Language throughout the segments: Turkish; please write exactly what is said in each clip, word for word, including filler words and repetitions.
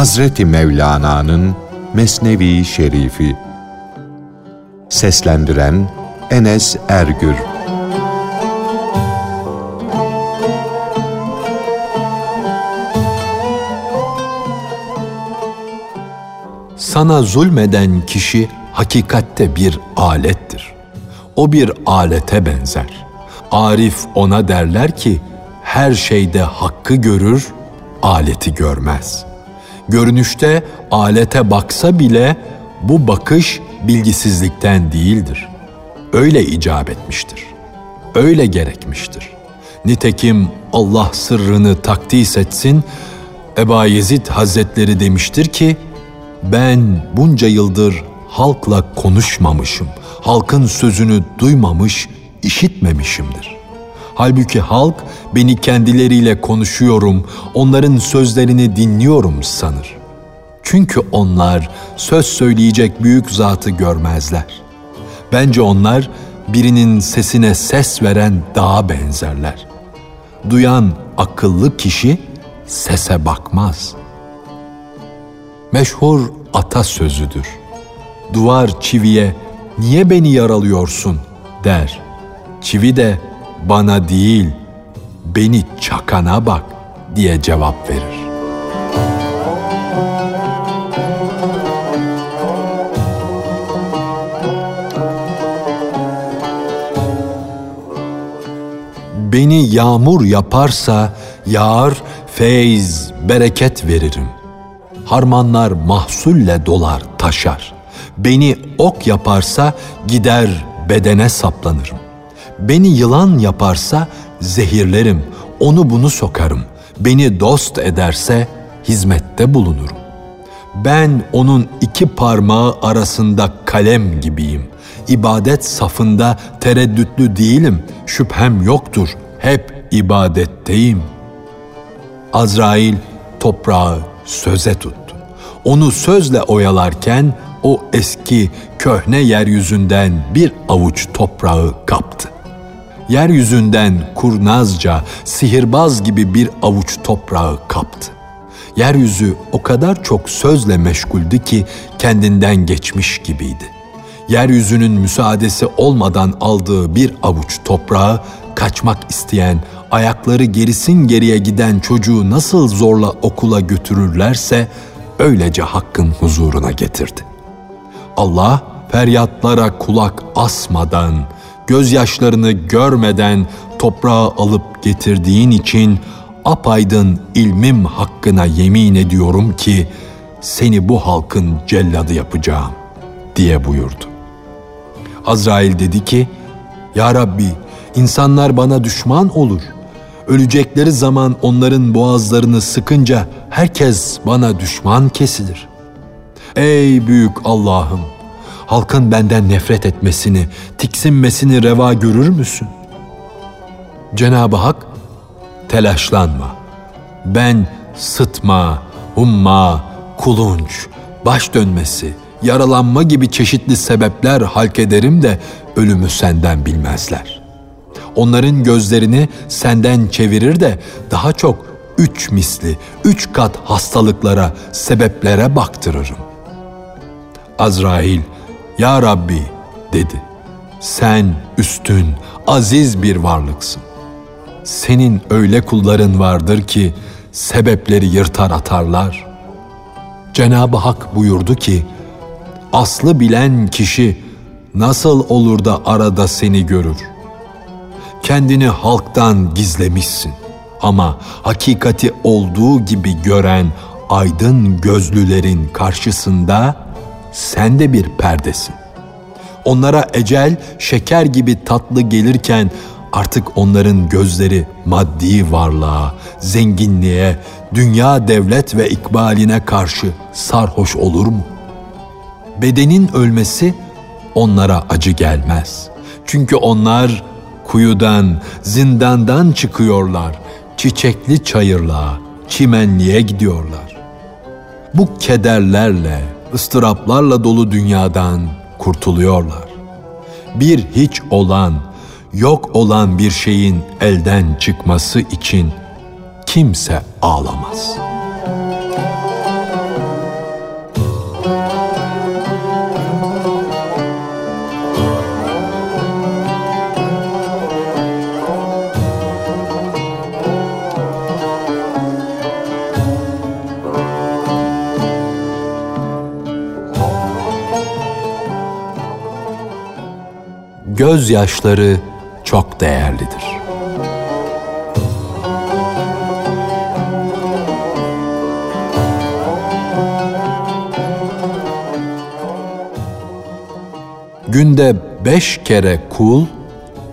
Hazret-i Mevlana'nın Mesnevi Şerifi. Seslendiren Enes Ergür. Sana zulmeden kişi hakikatte bir alettir. O bir alete benzer. Arif ona derler ki, her şeyde hakkı görür, aleti görmez. Görünüşte alete baksa bile bu bakış bilgisizlikten değildir. Öyle icap etmiştir. Öyle gerekmiştir. Nitekim Allah sırrını takdis etsin, Eba Yezid Hazretleri demiştir ki, ben bunca yıldır halkla konuşmamışım, halkın sözünü duymamış, işitmemişimdir. Halbuki halk beni kendileriyle konuşuyorum, onların sözlerini dinliyorum sanır. Çünkü onlar söz söyleyecek büyük zatı görmezler. Bence onlar birinin sesine ses veren dağa benzerler. Duyan akıllı kişi sese bakmaz. Meşhur atasözüdür. Duvar çiviye niye beni yaralıyorsun der. Çivi de bana değil, beni çakana bak diye cevap verir. Beni yağmur yaparsa yağar, feyz, bereket veririm. Harmanlar mahsulle dolar, taşar. Beni ok yaparsa gider, bedene saplanırım. Beni yılan yaparsa zehirlerim, onu bunu sokarım. Beni dost ederse hizmette bulunurum. Ben onun iki parmağı arasında kalem gibiyim. İbadet safında tereddütlü değilim, şüphem yoktur. Hep ibadetteyim. Azrail toprağı söze tuttu. Onu sözle oyalarken o eski köhne yeryüzünden bir avuç toprağı kaptı. Yeryüzünden kurnazca, sihirbaz gibi bir avuç toprağı kaptı. Yeryüzü o kadar çok sözle meşguldü ki kendinden geçmiş gibiydi. Yeryüzünün müsaadesi olmadan aldığı bir avuç toprağı kaçmak isteyen, ayakları gerisin geriye giden çocuğu nasıl zorla okula götürürlerse öylece Hakk'ın huzuruna getirdi. Allah feryatlara kulak asmadan, gözyaşlarını görmeden toprağı alıp getirdiğin için apaydın ilmim hakkına yemin ediyorum ki seni bu halkın celladı yapacağım diye buyurdu. Azrail dedi ki, Ya Rabbi, insanlar bana düşman olur. Ölecekleri zaman onların boğazlarını sıkınca herkes bana düşman kesilir. Ey büyük Allah'ım! Halkın benden nefret etmesini, tiksinmesini reva görür müsün? Cenab-ı Hak, telaşlanma. Ben sıtma, humma, kulunç, baş dönmesi, yaralanma gibi çeşitli sebepler halk ederim de ölümü senden bilmezler. Onların gözlerini senden çevirir de daha çok üç misli, üç kat hastalıklara, sebeplere baktırırım. Azrail, Ya Rabbi dedi, sen üstün, aziz bir varlıksın. Senin öyle kulların vardır ki sebepleri yırtar atarlar. Cenab-ı Hak buyurdu ki, aslı bilen kişi nasıl olur da arada seni görür? Kendini halktan gizlemişsin ama hakikati olduğu gibi gören aydın gözlülerin karşısında sen de bir perdesin. Onlara ecel şeker gibi tatlı gelirken artık onların gözleri maddi varlığa, zenginliğe, dünya devlet ve ikbaline karşı sarhoş olur mu? Bedenin ölmesi onlara acı gelmez. Çünkü onlar kuyudan, zindandan çıkıyorlar, çiçekli çayırlığa, çimenliğe gidiyorlar. Bu kederlerle, ıstıraplarla dolu dünyadan kurtuluyorlar. Bir hiç olan, yok olan bir şeyin elden çıkması için kimse ağlamaz. gözyaşları çok değerlidir. Günde beş kere kul,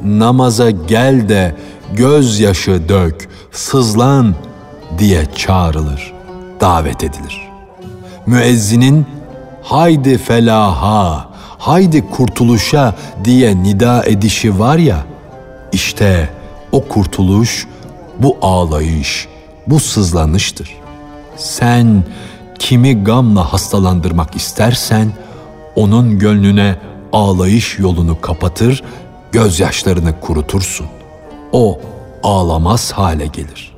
namaza gel de gözyaşı dök, sızlan diye çağrılır, davet edilir. Müezzinin haydi felaha, haydi kurtuluşa diye nida edişi var ya, işte o kurtuluş, bu ağlayış, bu sızlanıştır. Sen kimi gamla hastalandırmak istersen, onun gönlüne ağlayış yolunu kapatır, gözyaşlarını kurutursun. O ağlamaz hale gelir.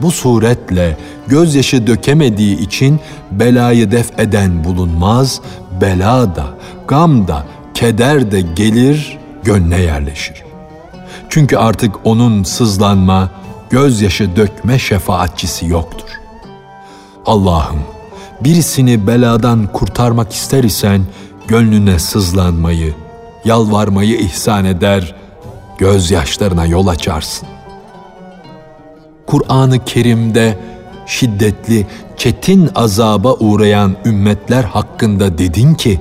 Bu suretle gözyaşı dökemediği için belayı def eden bulunmaz, bela da, gam da, keder de gelir, gönlüne yerleşir. Çünkü artık onun sızlanma, gözyaşı dökme şefaatçisi yoktur. Allah'ım, birisini beladan kurtarmak ister isen, gönlüne sızlanmayı, yalvarmayı ihsan eder, gözyaşlarına yol açarsın. Kur'an-ı Kerim'de şiddetli, çetin azaba uğrayan ümmetler hakkında dedin ki,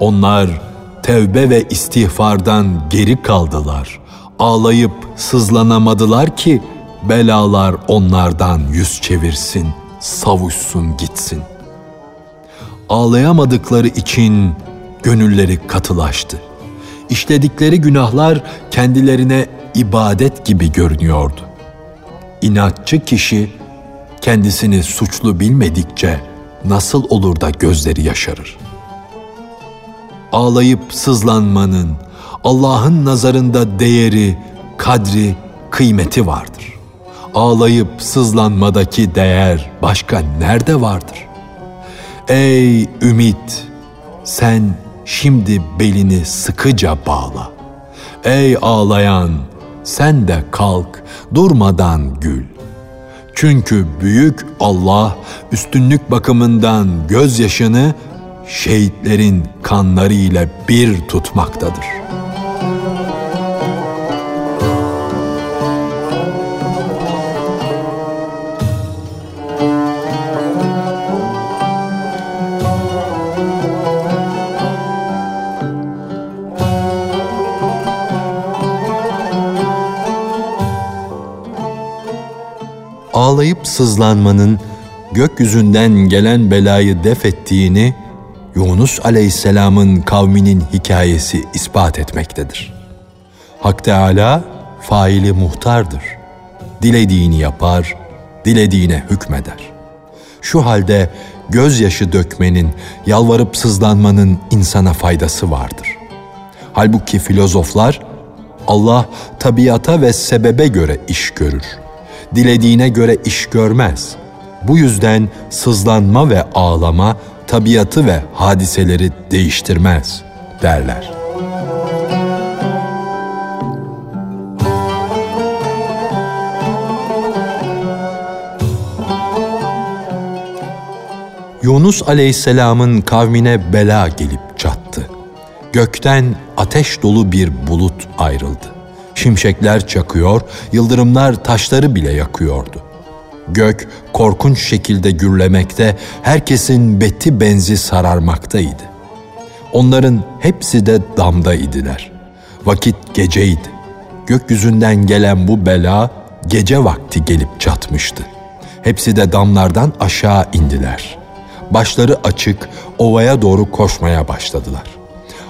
onlar tevbe ve istiğfardan geri kaldılar, ağlayıp sızlanamadılar ki belalar onlardan yüz çevirsin, savuşsun gitsin. Ağlayamadıkları için gönülleri katılaştı. İşledikleri günahlar kendilerine ibadet gibi görünüyordu. İnatçı kişi kendisini suçlu bilmedikçe nasıl olur da gözleri yaşarır? Ağlayıp sızlanmanın Allah'ın nazarında değeri, kadri, kıymeti vardır. Ağlayıp sızlanmadaki değer başka nerede vardır? Ey ümit, sen şimdi belini sıkıca bağla. Ey ağlayan, sen de kalk, durmadan gül. Çünkü büyük Allah üstünlük bakımından gözyaşını şehitlerin kanları ile bir tutmaktadır. Ağlayıp sızlanmanın gökyüzünden gelen belayı def ettiğini Yunus Aleyhisselam'ın kavminin hikayesi ispat etmektedir. Hak Teala faili muhtardır. Dilediğini yapar, dilediğine hükmeder. Şu halde gözyaşı dökmenin, yalvarıp sızlanmanın insana faydası vardır. Halbuki filozoflar, Allah tabiata ve sebebe göre iş görür, dilediğine göre iş görmez. Bu yüzden sızlanma ve ağlama tabiatı ve hadiseleri değiştirmez derler. Yunus Aleyhisselam'ın kavmine bela gelip çattı. Gökten ateş dolu bir bulut ayrıldı. Şimşekler çakıyor, yıldırımlar taşları bile yakıyordu. Gök korkunç şekilde gürlemekte, herkesin beti benzi sararmaktaydı. Onların hepsi de damdaydılar. Vakit geceydi. Gökyüzünden gelen bu bela gece vakti gelip çatmıştı. Hepsi de damlardan aşağı indiler. Başları açık, ovaya doğru koşmaya başladılar.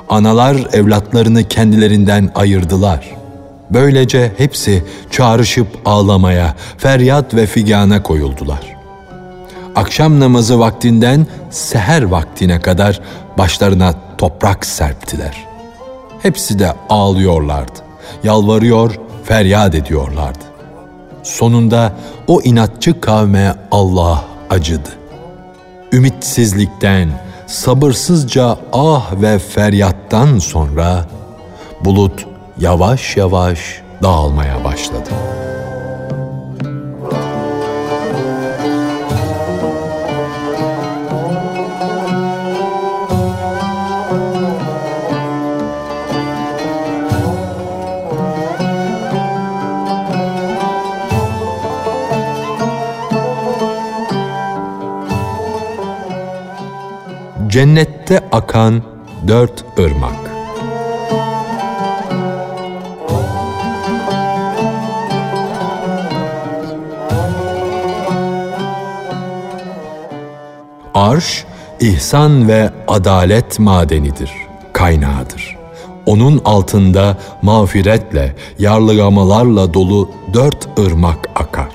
Analar evlatlarını kendilerinden ayırdılar. Böylece hepsi çağrışıp ağlamaya, feryat ve figana koyuldular. Akşam namazı vaktinden seher vaktine kadar başlarına toprak serptiler. Hepsi de ağlıyorlardı, yalvarıyor, feryat ediyorlardı. Sonunda o inatçı kavme Allah acıdı. Ümitsizlikten, sabırsızca ah ve feryattan sonra bulut yavaş yavaş dağılmaya başladı. cennette akan dört ırmak. Arş, ihsan ve adalet madenidir, kaynağıdır. Onun altında mağfiretle, yarlılamalarla dolu dört ırmak akar.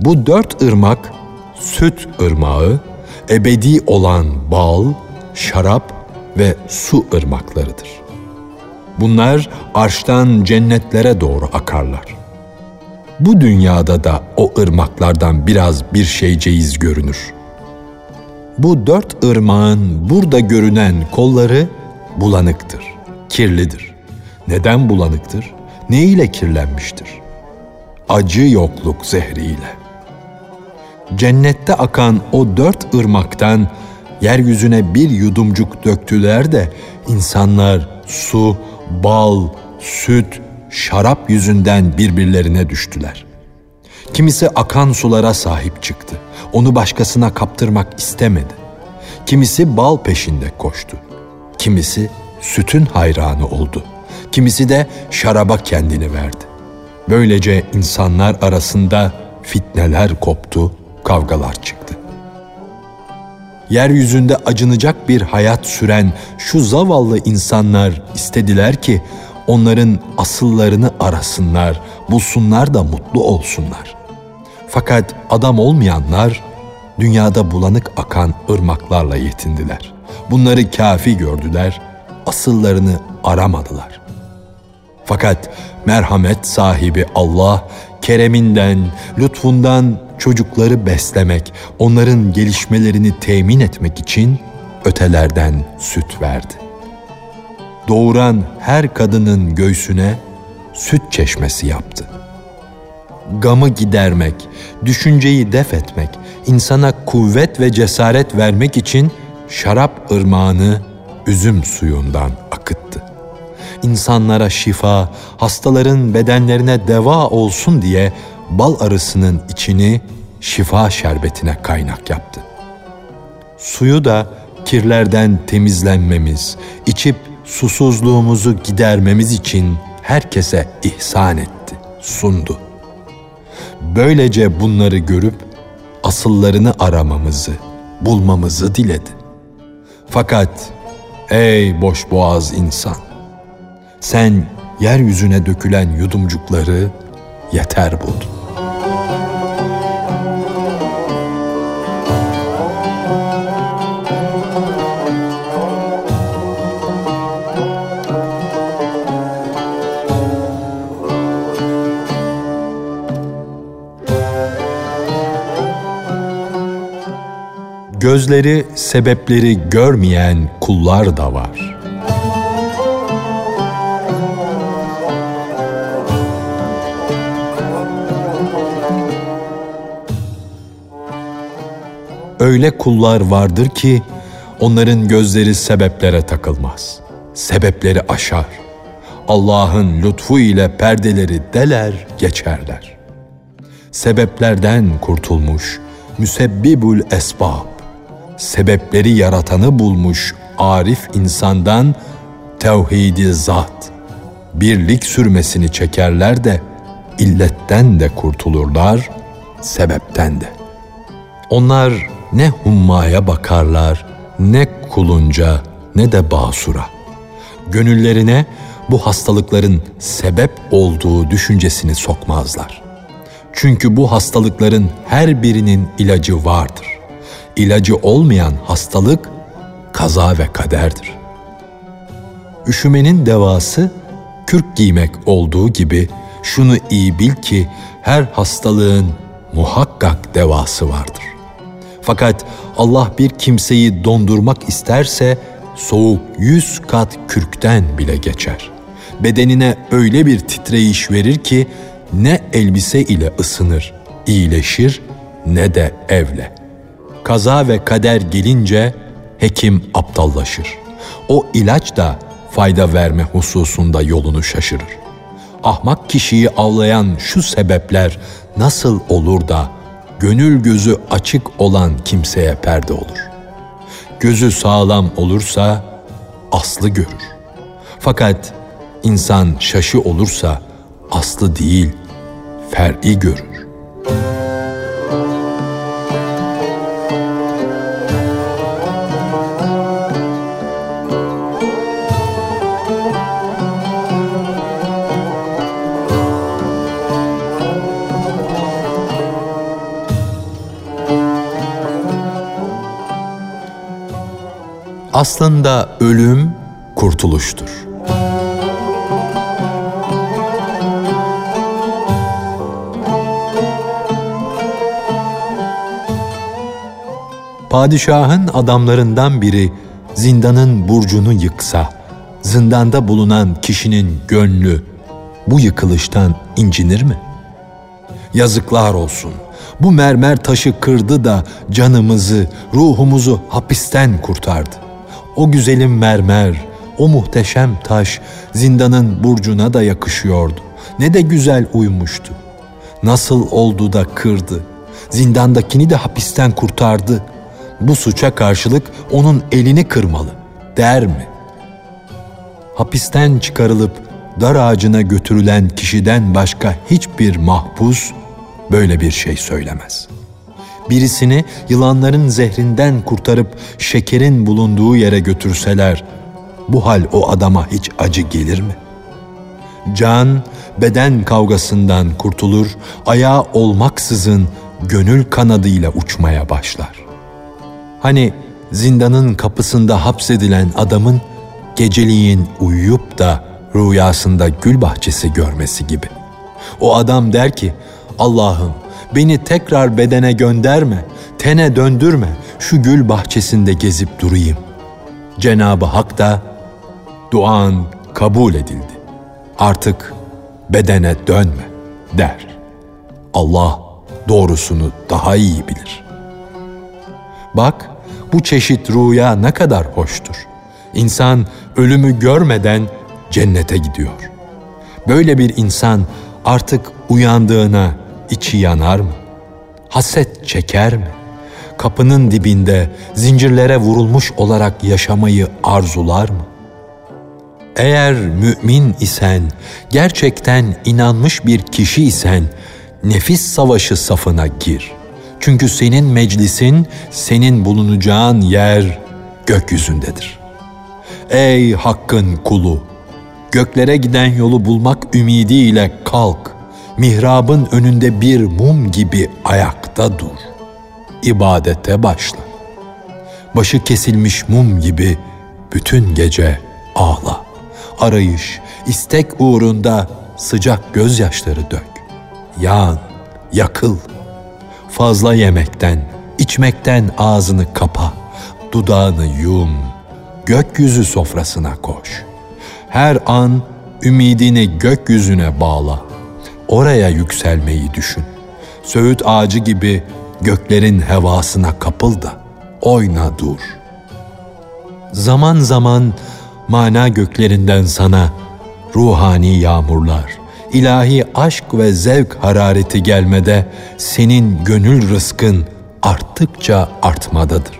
Bu dört ırmak, süt ırmağı, ebedi olan bal, şarap ve su ırmaklarıdır. Bunlar arştan cennetlere doğru akarlar. Bu dünyada da o ırmaklardan biraz bir şeyceğiz görünür. Bu dört ırmağın burada görünen kolları bulanıktır, kirlidir. Neden bulanıktır? Ne ile kirlenmiştir? Acı yokluk zehriyle. Cennette akan o dört ırmaktan yeryüzüne bir yudumcuk döktüler de insanlar su, bal, süt, şarap yüzünden birbirlerine düştüler. Kimisi akan sulara sahip çıktı. Onu başkasına kaptırmak istemedi. Kimisi bal peşinde koştu. Kimisi sütün hayranı oldu. Kimisi de şaraba kendini verdi. Böylece insanlar arasında fitneler koptu, kavgalar çıktı. Yeryüzünde acınacak bir hayat süren şu zavallı insanlar istediler ki onların asıllarını arasınlar, bulsunlar da mutlu olsunlar. Fakat adam olmayanlar dünyada bulanık akan ırmaklarla yetindiler. Bunları kafi gördüler, asıllarını aramadılar. Fakat merhamet sahibi Allah, kereminden, lütfundan çocukları beslemek, onların gelişmelerini temin etmek için ötelerden süt verdi. Doğuran her kadının göğsüne süt çeşmesi yaptı. Gamı gidermek, düşünceyi def etmek, insana kuvvet ve cesaret vermek için şarap ırmağını üzüm suyundan akıttı. İnsanlara şifa, hastaların bedenlerine deva olsun diye bal arısının içini şifa şerbetine kaynak yaptı. Suyu da kirlerden temizlenmemiz, içip susuzluğumuzu gidermemiz için herkese ihsan etti, sundu. Böylece bunları görüp asıllarını aramamızı, bulmamızı diledi. Fakat ey boşboğaz insan, sen yeryüzüne dökülen yudumcukları yeter buldun. Gözleri, sebepleri görmeyen kullar da var. Öyle kullar vardır ki onların gözleri sebeplere takılmaz. Sebepleri aşar. Allah'ın lütfu ile perdeleri deler, geçerler. Sebeplerden kurtulmuş, müsebbibül esbab, sebepleri yaratanı bulmuş arif insandan tevhid-i zat, birlik sürmesini çekerler de illetten de kurtulurlar, sebepten de. Onlar ne hummaya bakarlar, ne kulunca, ne de basura. Gönüllerine bu hastalıkların sebep olduğu düşüncesini sokmazlar. Çünkü bu hastalıkların her birinin ilacı vardır. İlacı olmayan hastalık kaza ve kaderdir. Üşümenin devası kürk giymek olduğu gibi şunu iyi bil ki her hastalığın muhakkak devası vardır. Fakat Allah bir kimseyi dondurmak isterse soğuk yüz kat kürkten bile geçer. Bedenine öyle bir titreyiş verir ki ne elbise ile ısınır, iyileşir ne de evle. Kaza ve kader gelince hekim aptallaşır. O ilaç da fayda verme hususunda yolunu şaşırır. Ahmak kişiyi avlayan şu sebepler nasıl olur da gönül gözü açık olan kimseye perde olur? gözü sağlam olursa aslı görür. Fakat insan şaşı olursa aslı değil, fer'i görür. Aslında ölüm kurtuluştur. Padişahın adamlarından biri zindanın burcunu yıksa, zindanda bulunan kişinin gönlü bu yıkılıştan incinir mi? Yazıklar olsun, bu mermer taşı kırdı da canımızı, ruhumuzu hapisten kurtardı. O güzelim mermer, o muhteşem taş zindanın burcuna da yakışıyordu. Ne de güzel uymuştu. Nasıl oldu da kırdı? Zindandakini de hapisten kurtardı. Bu suça karşılık onun elini kırmalı, der mi? Hapisten çıkarılıp dar ağacına götürülen kişiden başka hiçbir mahpus böyle bir şey söylemez. Birisini yılanların zehrinden kurtarıp şekerin bulunduğu yere götürseler, bu hal o adama hiç acı gelir mi? Can, beden kavgasından kurtulur, ayağı olmaksızın gönül kanadıyla uçmaya başlar. Hani zindanın kapısında hapsedilen adamın geceliğin uyuyup da rüyasında gül bahçesi görmesi gibi. O adam der ki, Allah'ım beni tekrar bedene gönderme, tene döndürme, şu gül bahçesinde gezip durayım. Cenab-ı Hak da duan kabul edildi, artık bedene dönme der. Allah doğrusunu daha iyi bilir. Bak, bu çeşit rüya ne kadar hoştur. İnsan ölümü görmeden cennete gidiyor. Böyle bir insan artık uyandığına içi yanar mı? Haset çeker mi? Kapının dibinde zincirlere vurulmuş olarak yaşamayı arzular mı? Eğer mümin isen, gerçekten inanmış bir kişi isen, nefis savaşı safına gir. Çünkü senin meclisin, senin bulunacağın yer gökyüzündedir. Ey Hakk'ın kulu! Göklere giden yolu bulmak ümidiyle kalk. Mihrabın önünde bir mum gibi ayakta dur. İbadete başla. Başı kesilmiş mum gibi bütün gece ağla. Arayış, istek uğrunda sıcak gözyaşları dök. Yan, yakıl. Fazla yemekten, içmekten ağzını kapa, dudağını yum, gökyüzü sofrasına koş. Her an ümidini gökyüzüne bağla, oraya yükselmeyi düşün. Söğüt ağacı gibi göklerin hevasına kapıl da oyna dur. Zaman zaman mana göklerinden sana ruhani yağmurlar, İlahi aşk ve zevk harareti gelmede senin gönül rızkın arttıkça artmadadır.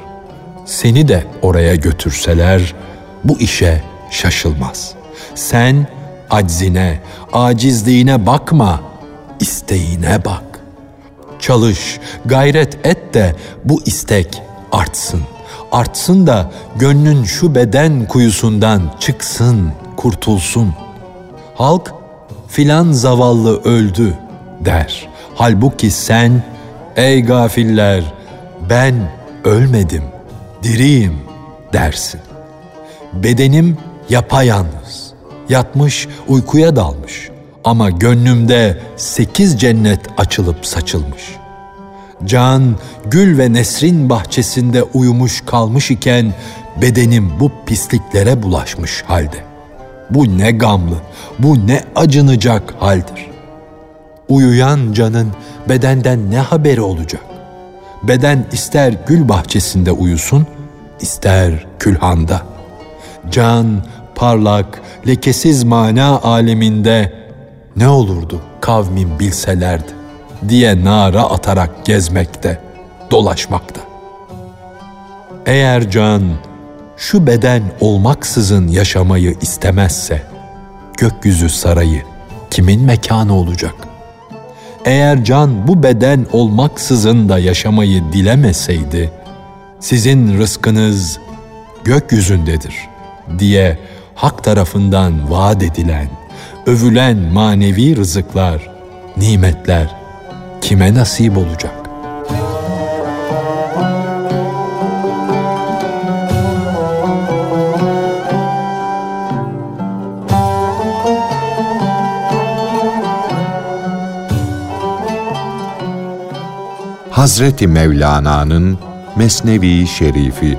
Seni de oraya götürseler bu işe şaşılmaz. Sen aczine, acizliğine bakma, isteğine bak. Çalış, gayret et de bu istek artsın. Artsın da gönlün şu beden kuyusundan çıksın, kurtulsun. Halk, filan zavallı öldü der. Halbuki sen, ey gafiller, ben ölmedim, diriyim dersin. Bedenim yapayalnız, yatmış uykuya dalmış ama gönlümde sekiz cennet açılıp saçılmış. Can, gül ve nesrin bahçesinde uyumuş kalmış iken bedenim bu pisliklere bulaşmış halde. Bu ne gamlı, bu ne acınacak haldir. Uyuyan canın bedenden ne haberi olacak? Beden ister gül bahçesinde uyusun, ister külhanda. Can, parlak, lekesiz mana aleminde ne olurdu kavmin bilselerdi diye nara atarak gezmekte, dolaşmakta. eğer can şu beden olmaksızın yaşamayı istemezse, gökyüzü sarayı kimin mekanı olacak? Eğer can bu beden olmaksızın da yaşamayı dilemeseydi, sizin rızkınız gökyüzündedir diye Hak tarafından vaat edilen, övülen manevi rızıklar, nimetler kime nasip olacak? Hazret-i Mevlana'nın Mesnevi Şerifi.